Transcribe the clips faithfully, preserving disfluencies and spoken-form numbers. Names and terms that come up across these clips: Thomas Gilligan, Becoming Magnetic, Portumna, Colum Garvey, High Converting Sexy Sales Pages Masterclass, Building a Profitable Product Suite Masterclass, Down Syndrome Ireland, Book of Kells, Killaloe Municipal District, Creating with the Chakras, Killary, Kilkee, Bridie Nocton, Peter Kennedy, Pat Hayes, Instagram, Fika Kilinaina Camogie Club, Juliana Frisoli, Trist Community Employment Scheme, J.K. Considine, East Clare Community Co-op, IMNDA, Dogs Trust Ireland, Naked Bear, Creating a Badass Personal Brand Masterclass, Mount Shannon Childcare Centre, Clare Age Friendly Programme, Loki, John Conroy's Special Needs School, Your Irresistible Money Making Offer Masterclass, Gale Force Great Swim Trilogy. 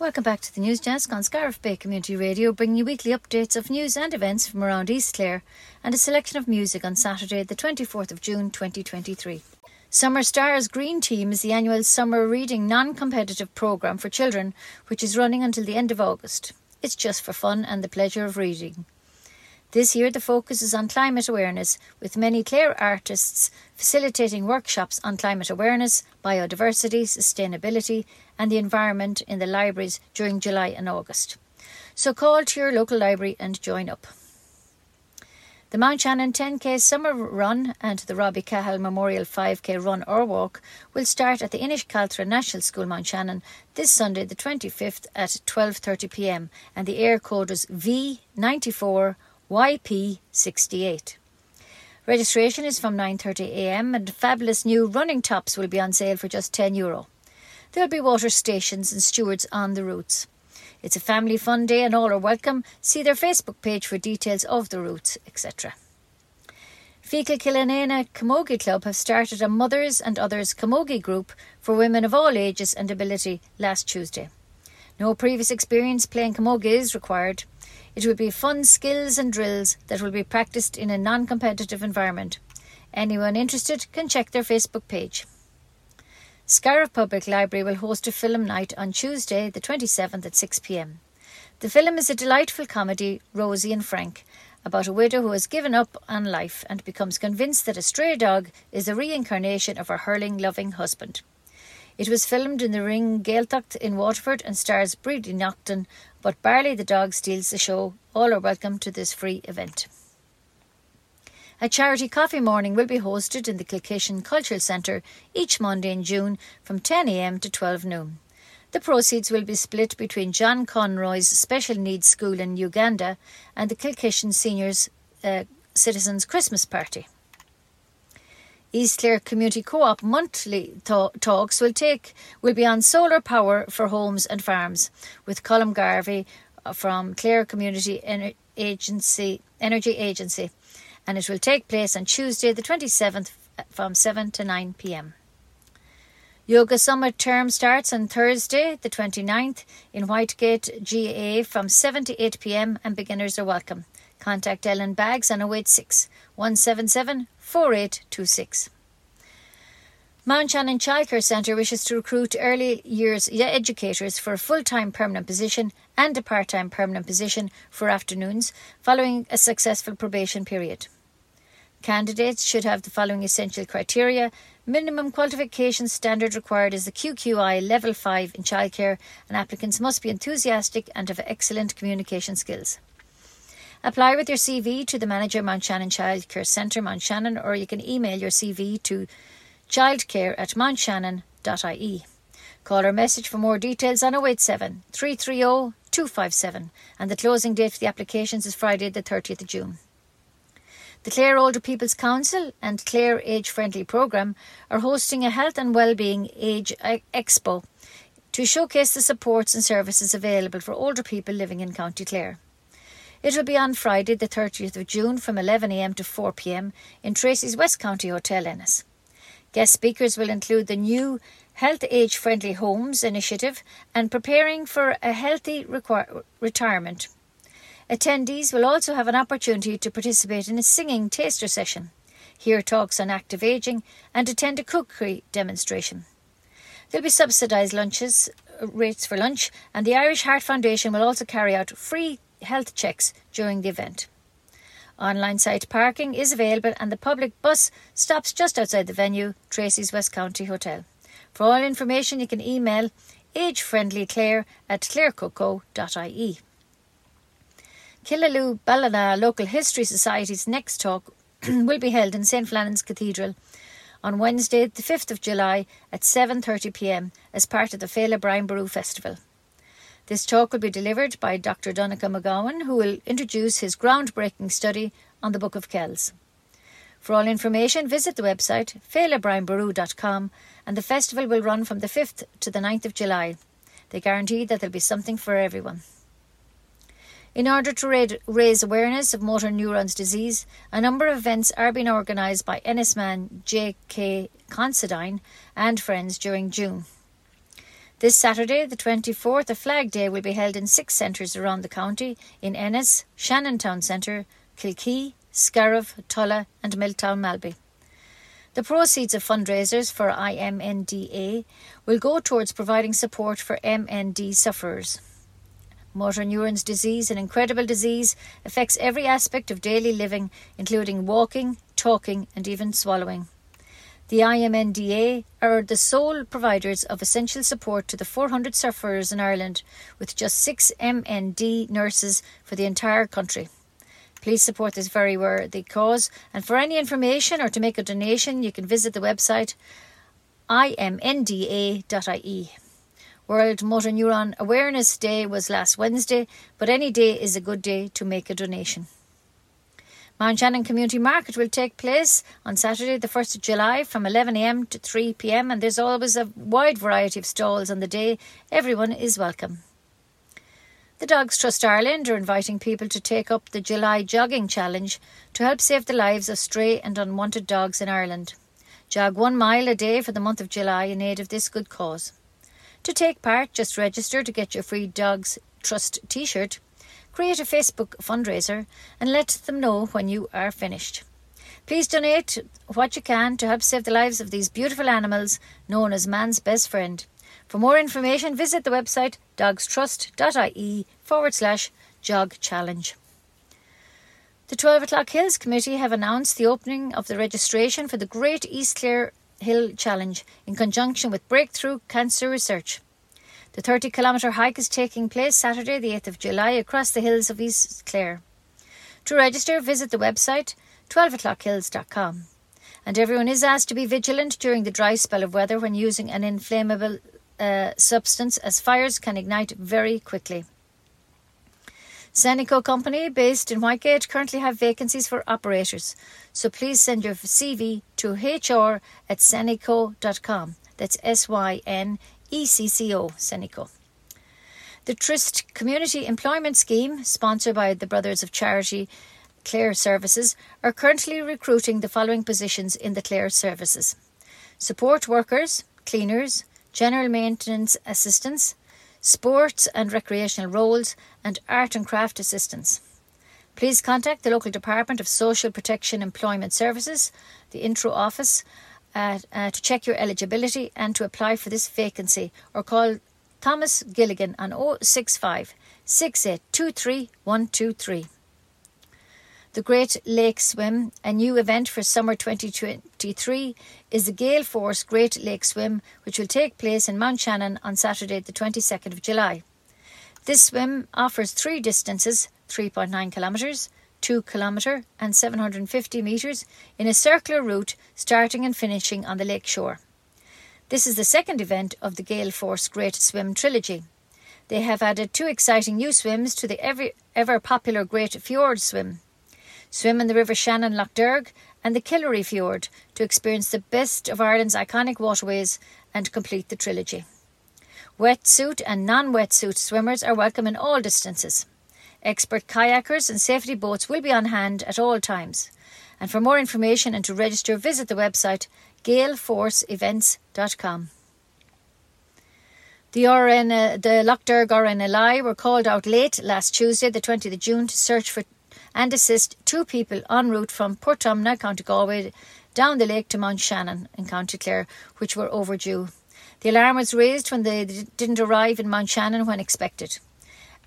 Welcome back to the News Desk on Scariff Bay Community Radio, bringing you weekly updates of news and events from around East Clare and a selection of music on Saturday the twenty-fourth of June twenty twenty-three. Summer Stars Green Team is the annual summer reading non-competitive programme for children, which is running until the end of August. It's just for fun and the pleasure of reading. This year the focus is on climate awareness, with many Clare artists facilitating workshops on climate awareness, biodiversity, sustainability and the environment in the libraries during July and August. So call to your local library and join up. The Mount Shannon ten K Summer Run and the Robbie Cahill Memorial five K Run or Walk will start at the Inis Cealtra National School, Mount Shannon, this Sunday the twenty-fifth at twelve thirty p m and the air code is V ninety-four. Y P sixty-eight. Registration is from nine thirty a m and fabulous new running tops will be on sale for just ten euro. There'll be water stations and stewards on the routes. It's a family fun day and all are welcome. See their Facebook page for details of the routes, et cetera. Fika Kilinaina Camogie Club have started a Mothers and Others Camogie group for women of all ages and ability last Tuesday. No previous experience playing camogie is required. It will be fun skills and drills that will be practised in a non-competitive environment. Anyone interested can check their Facebook page. Scariff Public Library will host a film night on Tuesday the twenty-seventh at six p m. The film is a delightful comedy, Rosie and Frank, about a widow who has given up on life and becomes convinced that a stray dog is a reincarnation of her hurling-loving husband. It was filmed in the Ring Gaeltacht in Waterford and stars Bridie Nocton, but Barley the Dog steals the show. All are welcome to this free event. A charity coffee morning will be hosted in the Kilkishen Cultural Centre each Monday in June from ten a m to twelve noon. The proceeds will be split between John Conroy's Special Needs School in Uganda and the Kilkishen Seniors uh, Citizens Christmas Party. East Clare Community Co-op monthly to- talks will take will be on solar power for homes and farms, with Colum Garvey from Clare Community Ener- Agency Energy Agency, and it will take place on Tuesday the twenty-seventh from seven to nine p m Yoga Summer term starts on Thursday the twenty-ninth in Whitegate, G A A, from seven to eight p m and beginners are welcome. Contact Ellen Baggs on oh eight six, one seven seven, four eight two six. Mount Shannon Childcare Centre wishes to recruit early years educators for a full-time permanent position and a part-time permanent position for afternoons following a successful probation period. Candidates should have the following essential criteria. Minimum qualification standard required is the Q Q I Level five in childcare, and applicants must be enthusiastic and have excellent communication skills. Apply with your C V to the manager, Mount Shannon Childcare Centre, Mount Shannon, or you can email your C V to childcare at mountshannon.ie. Call or message for more details on oh eight seven, three three oh, two five seven, and the closing date for the applications is Friday the thirtieth of June. The Clare Older People's Council and Clare Age Friendly Programme are hosting a Health and Wellbeing Age Expo to showcase the supports and services available for older people living in County Clare. It will be on Friday the thirtieth of June from eleven a m to four p m in Tracy's West County Hotel, Ennis. Guest speakers will include the new Health Age Friendly Homes initiative and preparing for a healthy requir- retirement. Attendees will also have an opportunity to participate in a singing taster session, hear talks on active ageing and attend a cookery demonstration. There will be subsidised lunches, rates for lunch, and the Irish Heart Foundation will also carry out free health checks during the event. Online site parking is available and the public bus stops just outside the venue, Tracy's West County Hotel. For all information you can email agefriendlyclare at clarecoco.ie. Killaloe Ballina Local History Society's next talk will be held in St Flannan's Cathedral on Wednesday the fifth of July at seven thirty p m as part of the Féile Brian Ború Festival. This talk will be delivered by Doctor Donica McGowan, who will introduce his groundbreaking study on the Book of Kells. For all information, visit the website féile brian ború dot com, and the festival will run from the fifth to the ninth of July. They guarantee that there'll be something for everyone. In order to raise awareness of motor neurons disease, a number of events are being organised by Ennis man J K Considine and friends during June. This Saturday, the twenty-fourth, a flag day will be held in six centres around the county, in Ennis, Shannon Town Centre, Kilkee, Scariff, Tulla and Milltown Malby. The proceeds of fundraisers for I M N D A will go towards providing support for M N D sufferers. Motor neurones disease, an incredible disease, affects every aspect of daily living, including walking, talking and even swallowing. The I M N D A are the sole providers of essential support to the four hundred sufferers in Ireland, with just six M N D nurses for the entire country. Please support this very worthy cause, and for any information or to make a donation, you can visit the website I M N D A dot I E. World Motor Neuron Awareness Day was last Wednesday, but any day is a good day to make a donation. Mount Shannon Community Market will take place on Saturday the first of July from eleven a m to three p m, and there's always a wide variety of stalls on the day. Everyone is welcome. The Dogs Trust Ireland are inviting people to take up the July Jogging Challenge to help save the lives of stray and unwanted dogs in Ireland. Jog one mile a day for the month of July in aid of this good cause. To take part, just register to get your free Dogs Trust t-shirt, create a Facebook fundraiser and let them know when you are finished. Please donate what you can to help save the lives of these beautiful animals known as man's best friend. For more information, visit the website dogstrust.ie forward slash jog challenge. The twelve o'clock Hills Committee have announced the opening of the registration for the Great East Clare Hill Challenge in conjunction with Breakthrough Cancer Research. The thirty kilometre hike is taking place Saturday the eighth of July across the hills of East Clare. To register, visit the website twelve o'clock hills dot com. And everyone is asked to be vigilant during the dry spell of weather when using an inflammable uh, substance, as fires can ignite very quickly. Seneco Company, based in Whitegate, currently have vacancies for operators, so please send your C V to H R at seneco dot com. That's S Y N E C C O, Seneco. The Trist Community Employment Scheme, sponsored by the Brothers of Charity Clare Services, are currently recruiting the following positions in the Clare Services: support workers, cleaners, general maintenance assistants, sports and recreational roles, and art and craft assistants. Please contact the local Department of Social Protection Employment Services, the Intro Office, uh, uh, to check your eligibility and to apply for this vacancy, or call Thomas Gilligan on oh six five, six eight two three, one two three. The Great Lake Swim, a new event for summer twenty twenty-three, is the Gale Force Great Lake Swim, which will take place in Mount Shannon on Saturday the twenty-second of July. This swim offers three distances, three point nine kilometres, two kilometre and seven hundred fifty metres, in a circular route starting and finishing on the lake shore. This is the second event of the Gale Force Great Swim trilogy. They have added two exciting new swims to the ever, ever popular Great Fjord Swim. Swim in the River Shannon, Lough Derg and the Killary Fjord to experience the best of Ireland's iconic waterways and complete the trilogy. Wetsuit and non-wetsuit swimmers are welcome in all distances. Expert kayakers and safety boats will be on hand at all times. And for more information and to register, visit the website gale force events dot com. The, R N, uh, the Lough Derg R N L I were called out late last Tuesday, the twentieth of June, to search for and assist two people en route from Portumna, County Galway, down the lake to Mount Shannon in County Clare, which were overdue. The alarm was raised when they d- didn't arrive in Mount Shannon when expected.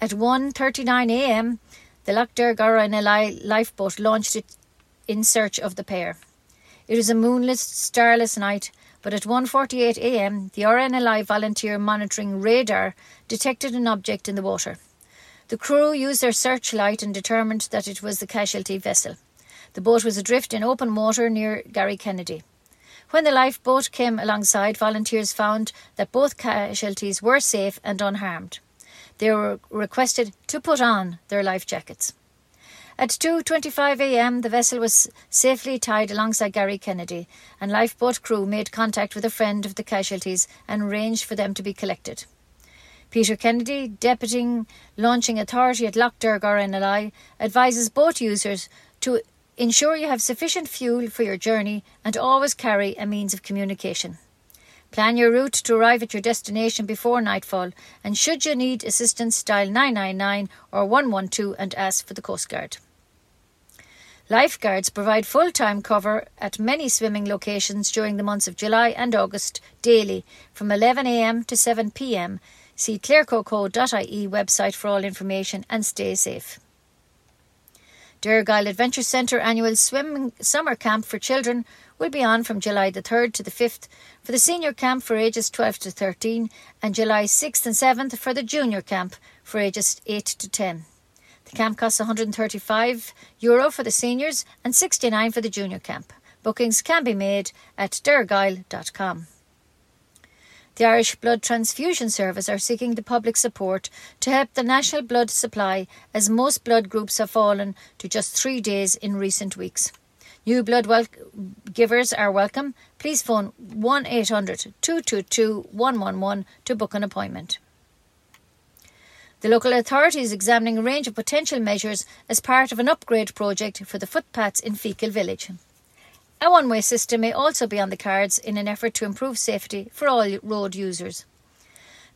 At one thirty-nine a m, the Lough Derg R N L I lifeboat launched it in search of the pair. It was a moonless, starless night, but at one forty-eight a m, the R N L I volunteer monitoring radar detected an object in the water. The crew used their searchlight and determined that it was the casualty vessel. The boat was adrift in open water near Gary Kennedy. When the lifeboat came alongside, volunteers found that both casualties were safe and unharmed. They were requested to put on their life jackets. At two twenty-five a m, the vessel was safely tied alongside Gary Kennedy, and lifeboat crew made contact with a friend of the casualties and arranged for them to be collected. Peter Kennedy, Deputy Launching Authority at Lough Derg R N L I, advises boat users to ensure you have sufficient fuel for your journey and always carry a means of communication. Plan your route to arrive at your destination before nightfall, and should you need assistance, dial nine nine nine or one one two and ask for the Coast Guard. Lifeguards provide full-time cover at many swimming locations during the months of July and August daily from eleven a m to seven p m. See clarecoco dot I E website for all information, and stay safe. Derg Isle Adventure Centre annual swimming summer camp for children will be on from July the third to the fifth for the senior camp for ages twelve to thirteen, and July sixth and seventh for the junior camp for ages eight to ten. The camp costs one hundred thirty-five euro for the seniors and sixty-nine for the junior camp. Bookings can be made at derg isle dot com. The Irish Blood Transfusion Service are seeking the public support to help the national blood supply, as most blood groups have fallen to just three days in recent weeks. New blood wel- givers are welcome. Please phone one eight hundred two two two one one one to book an appointment. The local authority is examining a range of potential measures as part of an upgrade project for the footpaths in Feakle village. A one-way system may also be on the cards in an effort to improve safety for all road users.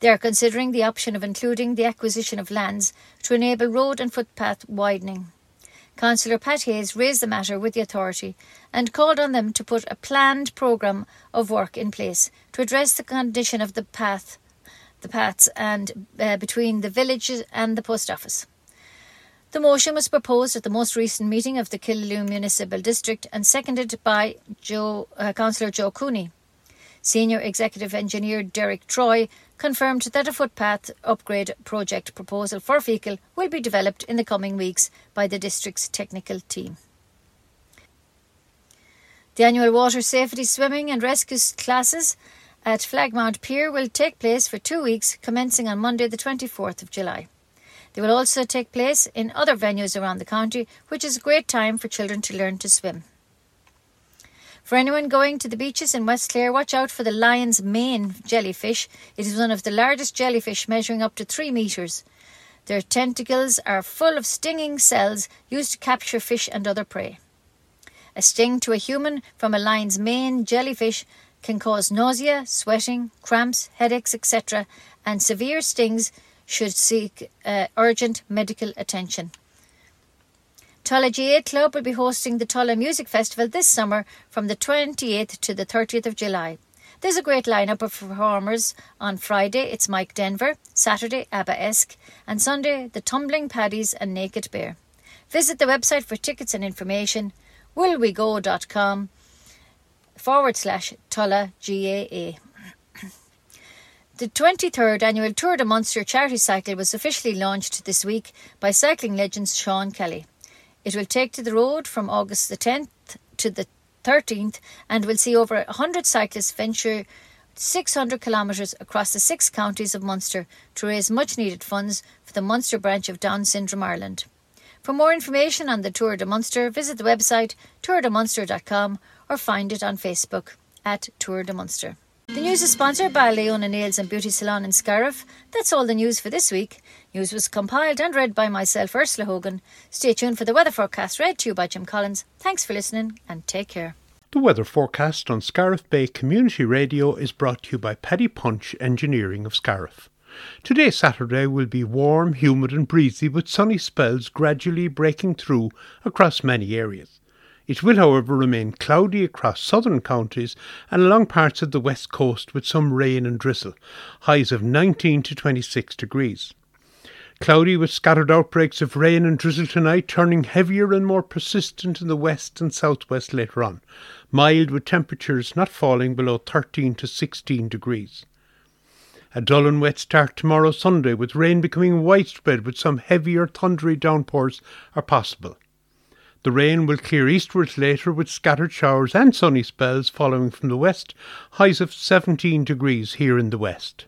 They are considering the option of including the acquisition of lands to enable road and footpath widening. Councillor Pat Hayes raised the matter with the authority and called on them to put a planned programme of work in place to address the condition of the path, the paths and uh, between the village and the post office. The motion was proposed at the most recent meeting of the Killaloe Municipal District and seconded by Joe, uh, Councillor Joe Cooney. Senior Executive Engineer Derek Troy confirmed that a footpath upgrade project proposal for Feakle will be developed in the coming weeks by the district's technical team. The annual water safety swimming and rescue classes at Flagmount Pier will take place for two weeks commencing on Monday the twenty-fourth of July. They will also take place in other venues around the county, which is a great time for children to learn to swim. For anyone going to the beaches in West Clare, watch out for the lion's mane jellyfish. It is one of the largest jellyfish, measuring up to three metres. Their tentacles are full of stinging cells used to capture fish and other prey. A sting to a human from a lion's mane jellyfish can cause nausea, sweating, cramps, headaches, et cetera, and severe stings should seek uh, urgent medical attention. Tulla G A Club will be hosting the Tulla Music Festival this summer from the twenty-eighth to the thirtieth of July. There's a great lineup of performers. On Friday, it's Mike Denver, Saturday, ABBA-esque, and Sunday, the Tumbling Paddies and Naked Bear. Visit the website for tickets and information, willwego.com forward slash Tulla G A A. The twenty-third annual Tour de Munster charity cycle was officially launched this week by cycling legend Sean Kelly. It will take to the road from August the tenth to the thirteenth and will see over one hundred cyclists venture six hundred kilometres across the six counties of Munster to raise much-needed funds for the Munster branch of Down Syndrome Ireland. For more information on the Tour de Munster, visit the website tour de munster dot com or find it on Facebook at Tour de Munster. The news is sponsored by Leona Nails and Beauty Salon in Scariff. That's all the news for this week. News was compiled and read by myself, Ursula Hogan. Stay tuned for the weather forecast read to you by Jim Collins. Thanks for listening and take care. The weather forecast on Scariff Bay Community Radio is brought to you by Paddy Punch Engineering of Scariff. Today, Saturday, will be warm, humid and breezy, with sunny spells gradually breaking through across many areas. It will, however, remain cloudy across southern counties and along parts of the west coast, with some rain and drizzle, highs of nineteen to twenty-six degrees. Cloudy with scattered outbreaks of rain and drizzle tonight, turning heavier and more persistent in the west and southwest later on. Mild, with temperatures not falling below thirteen to sixteen degrees. A dull and wet start tomorrow Sunday, with rain becoming widespread, with some heavier thundery downpours are possible. The rain will clear eastwards later, with scattered showers and sunny spells following from the west, highs of seventeen degrees here in the west.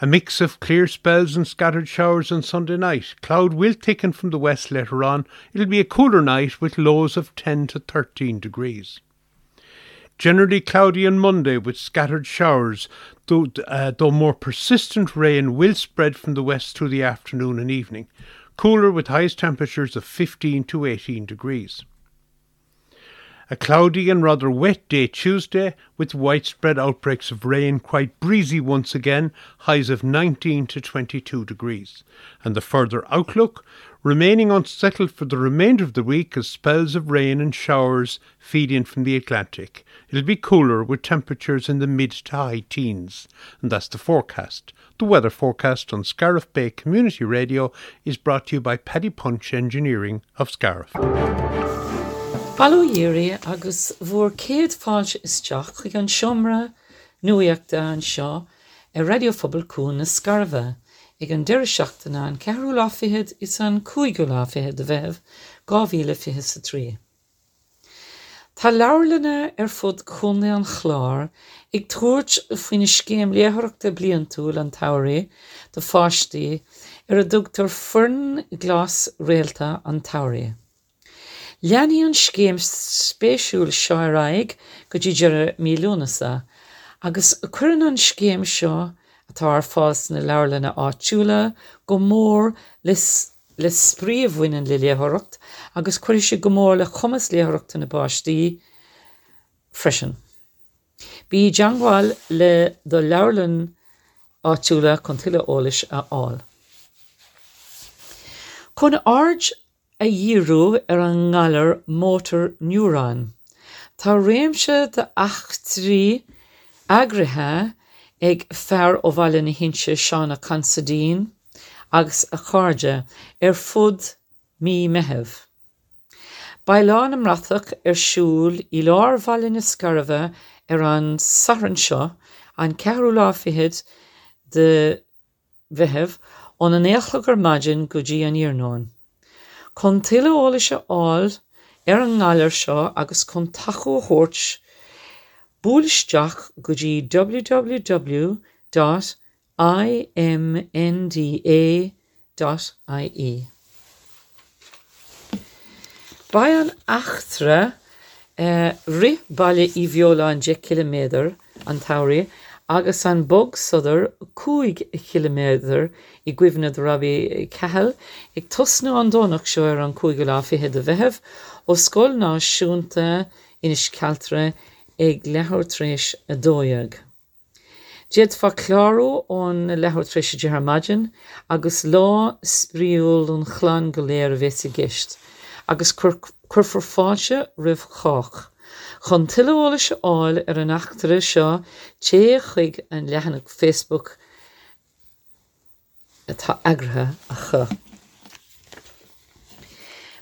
A mix of clear spells and scattered showers on Sunday night. Cloud will thicken from the west later on. It'll be a cooler night with lows of ten to thirteen degrees. Generally cloudy on Monday with scattered showers, though, uh, though more persistent rain will spread from the west through the afternoon and evening. Cooler with highest temperatures of fifteen to eighteen degrees. A cloudy and rather wet day Tuesday with widespread outbreaks of rain, quite breezy once again, highs of nineteen to twenty-two degrees. And the further outlook, remaining unsettled for the remainder of the week as spells of rain and showers feed in from the Atlantic. It'll be cooler with temperatures in the mid to high teens. And that's the forecast. The weather forecast on Scariff Bay Community Radio is brought to you by Paddy Punch Engineering of Scariff. Palúíri agus vor céad fáilte isteach ag an siomra nuachta an seo ar radio phobal cún na Scarva ag an deireachtainna an cehrú láfihead is an cúigiú láfihead a bheith two thousand three. Tá leirlanna ar fud chunna an chláir ag tuairt faoin scéim léthreachta bliantúil an tairí de fáistaí ar a dtugtar fern glas réalta an tairí. Leannaí an scéim spéisiúil seo ar aig go dtí deireadh mílúnasa, agus cuireann an scéim seo atá ar fás na leirlanna áitiúla go mór le spríomhhuineann le léthreacht agus cuireadh sé go mór le chumas léthreachta na báistí freisin. Bhí deanghil le do leirlann áitiúla chun tuile eolais a fháil. Chun ard a dhíriú ar an ngálar motor neuron. Tá réimse de achtraí agrathe ag fear ó bhaile na hinse Seán Considine agus a chairde ar fud mí meitheamh. Bailán amratach ar siúil i lár bhaile na Scarva ar an saran seo an cehrú láfihead de bheitheh ón an éachlagar maidin go dtí an iarnán. Con tuile eolais a fháil ar an ngálar seo agus con tacú a thabhairt buaisteach go dtí w w w dot i m n d a dot i e. Ba an achtra uh, ri baile i bheola an ten kilometer an tairí agus an bog sodar two kilometer i gcuimhnead Robbie Cahill ag tosnú an Donach seo ar an cúig láfihead a bheitheh ó scoil ná siúnta Inis Cealtra ag leathairtrééis a dóiag. Déad fa chlárú ón leathairtrééis a dhearr maidin agus lá spríúil an chlan go léir a bheits i gceist agus curfar fáilte roimh chách. Chon tuile eolais a fháil ar an achtra seo té chuig an leathanach Facebook atá agrathe a chu.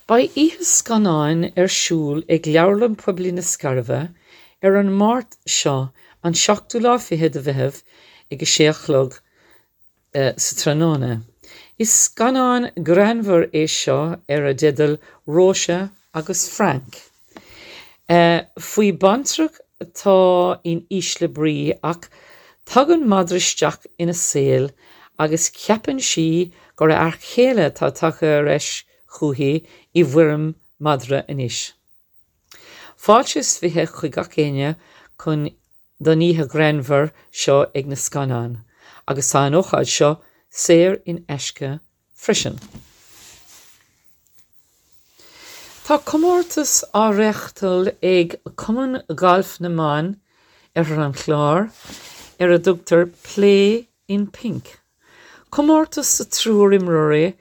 Ba Inis Cealtra ar siúil ag leabhar poiblí na Scarva ar an máirt seo an seachtú láfihead a bheitheh ag a séachlog uh, sa Tráthnóna. Is Cealtra granmhar é seo ar a d'fhéidir Rosie agus Frank. Uh, Fuoi bantrach atá in Ísle Brí ach tugann madraisteach ina saol agus ceapann si gur ar chéile tá tacha reis chuaí i bhuiream madra inis. Fáilte is fithe chuig gach éine chun doníthe granmhar seo ag na Scanán agus tá an ócáid seo saor in eisce freisin. Tá comórtas á reachtal ag Cumann Ghailf na Mán ar an chláir ar a dtugtar Play in Pink. Comórtas sa trúr imreoirí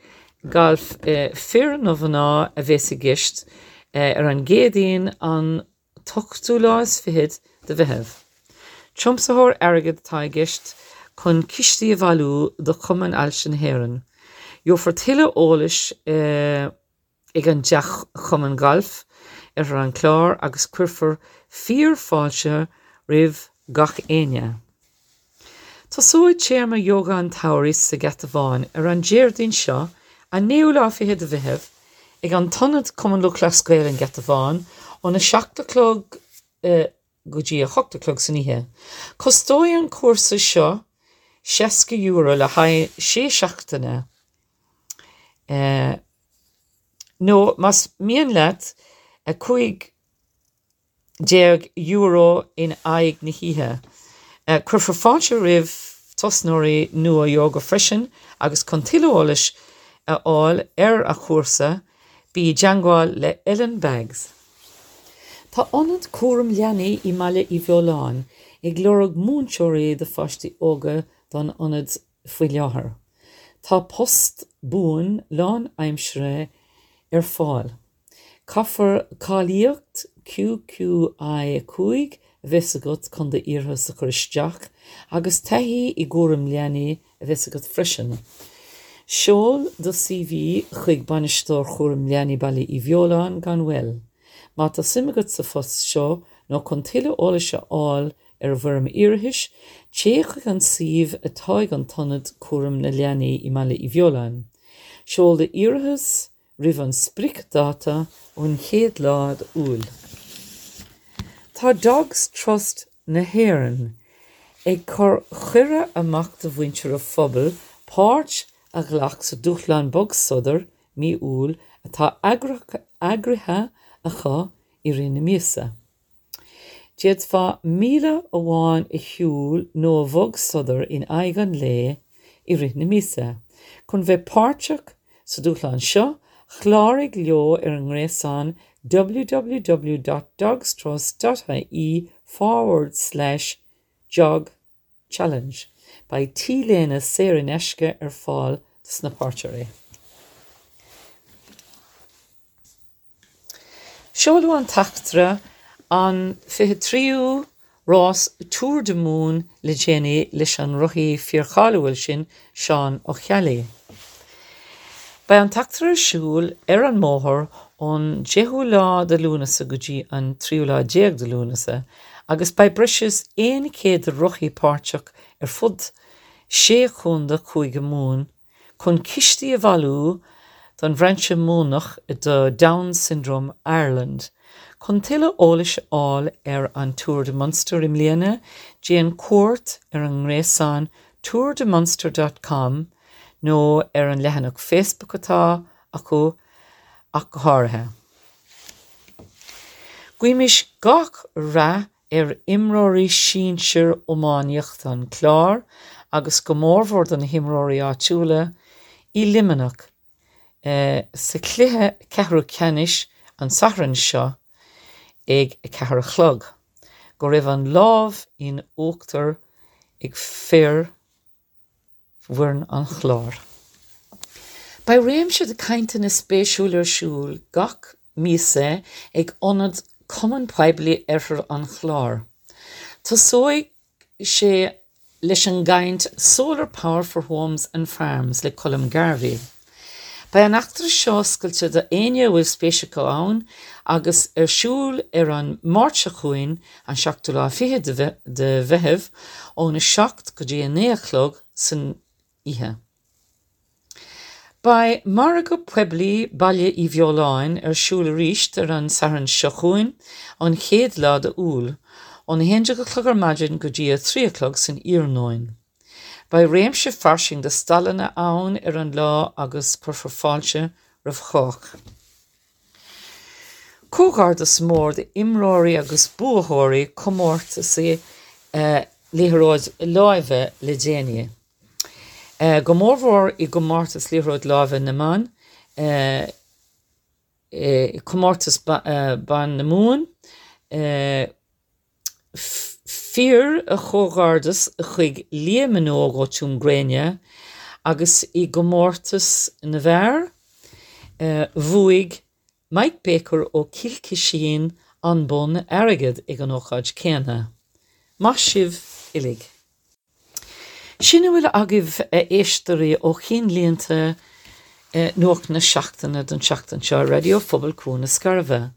Ghailf eh, fear an óhanná a bheits i gceist eh, ar an gcéadaoin an tochtú láis fihead de bheitheh. Tromsathóir airgid atá i gceist chun cistí a bhailiú do Cumann Ailsean Héireann. Gheofar tuile eolais eh, ag an deach Cumann Ghailf ar an chláir agus cuirfar fíor fáilte roimh gach éine. Tá sóid téarma yoga an tairí sa Gatabháin ar an déardaoin seo a naoú láfihead a bheitheh ag an tonad Cumann Lú Clascail an Gatabháin ó na seachtalog uh, go dtí a hochtalog san ihe. Costóidh an cuarsa seo sixty euro le haghaidh sé seachtainna. Uh, No, mas mian leat a cuig deag euro in aig na hithe. Uh, Curfar fáilte roimh tosnóirí nua yoga freisin agus con tuile eolais a fháil ar a chósa bí deangáil le Ellen Baggs. Tá onant cuaram leanaí I malla I bheoláin, ag glórag múnseoirí de fáistí óga don onad fuileathair. Tá post búin lán aimsire ar fáil. Caffar cáilíocht Q Q I cúig bhesagat chun de iartha sa choristeach agus taithí I gcuaram leanaí bhesagat freisin. Seol do C V chuig banistóir cuaram leanaí bailí I bheoláin gan bhfuil. Ma tá simagat sa fós seo nó chun tuile óla se áil ar bhurm iarthais, téigh an sibh atá an tonad cuaram na leanaí I malla I bheoláin. Seol de iarthas roimh an spríoc dáta ón chéad lád úil. Tá Dogs Trust na Héireann ag cur chuire amach do bhaintear a phobal, páirt a ghlach sa dúchlan bog sodar mí úil atá agraithe a chá I rinne míosa. Déad fá míle amháin I shiúil nó a bhog sodar in aigan le I rinne míosa. Chun bheith páirteach sa dúchlan seo, chláraigh leo ar an ngréasán www.dogstrust.ie forward slash jog challenge by T. Lena Serineshka ar fáil sna páirtear é. Seolú an tachtra an fihitriú Ross Tour de Moon le Jenny leis an rochaí fíorchailúil sin Seán O'Challie. By an tachtra siúil ar an móthir on Jehula de Lunasa Guji and Triula Jeg de Lunasa, agus by Brishis ein kid rochi parchuk er fud shekunda kuigamoon, con kishti evalu, don vrancha monach at the Down Syndrome Ireland, con tilla olish all er an Tour de Munster im Liene, Jane Court er an Resan, tour de munster dot com, no er an Lehanuk Facebook ata, ako. Ach go háirithe. Guimish gach ra ar imróirí sínsir ómáineacht an Clár agus go mórmhór an imróirí áitiúla I limanach sa cluiche cethrú ceannis an sathrann seo ag cethrú chlog. Go raibh an lámh in óachtar ag fear bhuireann an Chlár. By réimse de cainte na spéisiúil ar siúil gach míosa ag onad cumann poiblí ar an Chlár. Tá sóidh sé leis an gcaint Solar Power for Homes and Farms le Colum Garvey. By an achtar seo scilte de aine bhfuil spéisiúil ann agus ar siúil ar an máirte chuin an seachtú lá fiche de bheithimh ó na seacht go dtí an éachlog san ihe. By Margo Puebli Balle I Violain er Schule Richt er an Saran Shachuin on Hed Lade Ul on Henjaka Klugger Magin Gudia three o'clock in Irnoin. By Ramsche Farshing the Stalina Aun er an Law Agus Perfer Falsche Revchok. Cogardas Moor the Imrori Agus Buhori Comort se Leherod Loive Legenie. Uh, Gomorvor I Gomortus Lirod Lava Naman, uh, uh, Comortus ba, uh, Ban Namun, uh, Fear Chogardus, Chig Liemenogo Tum Grenia, Agus I Gomortus Navar, uh, Vuig, Mike Baker O Kilkishen Anbon Aragad Egonochaj Kena. Mashiv Ilig. Sinna bhfuil agibh éisteoirí ó chin líonta nuach na seachtainna don seachtain seo radio phobal cúna Scarve.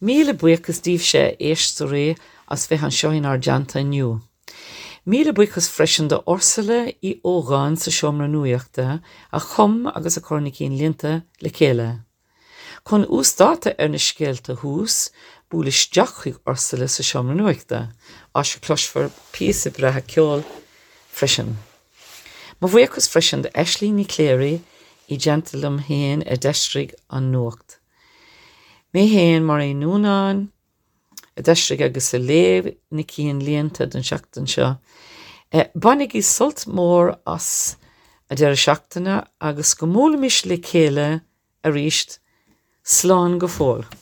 Míle buchas díobh sé éisteoirí as bheith an seoin ar deanta inniu. Míle buchas freisin do orsala I ógáin sa seomra nuachta a chum agus a corna cín líonta le céile. Chun ústáta ar na scéalta hús búla steach chuig orsala sa seomra nuachta as se closfar písa bratha ceol freshen. Ma bhuíochas freisin de eislí ní cléirí I gentilm héin a deisrig an nuacht. Mé héin mar é núnán a deisrig agus a léib ní cían líonta don seachtain seo. Bannig I sult mór as a deir seachtainna agus go mólamis le céile a ríist slán go fóil.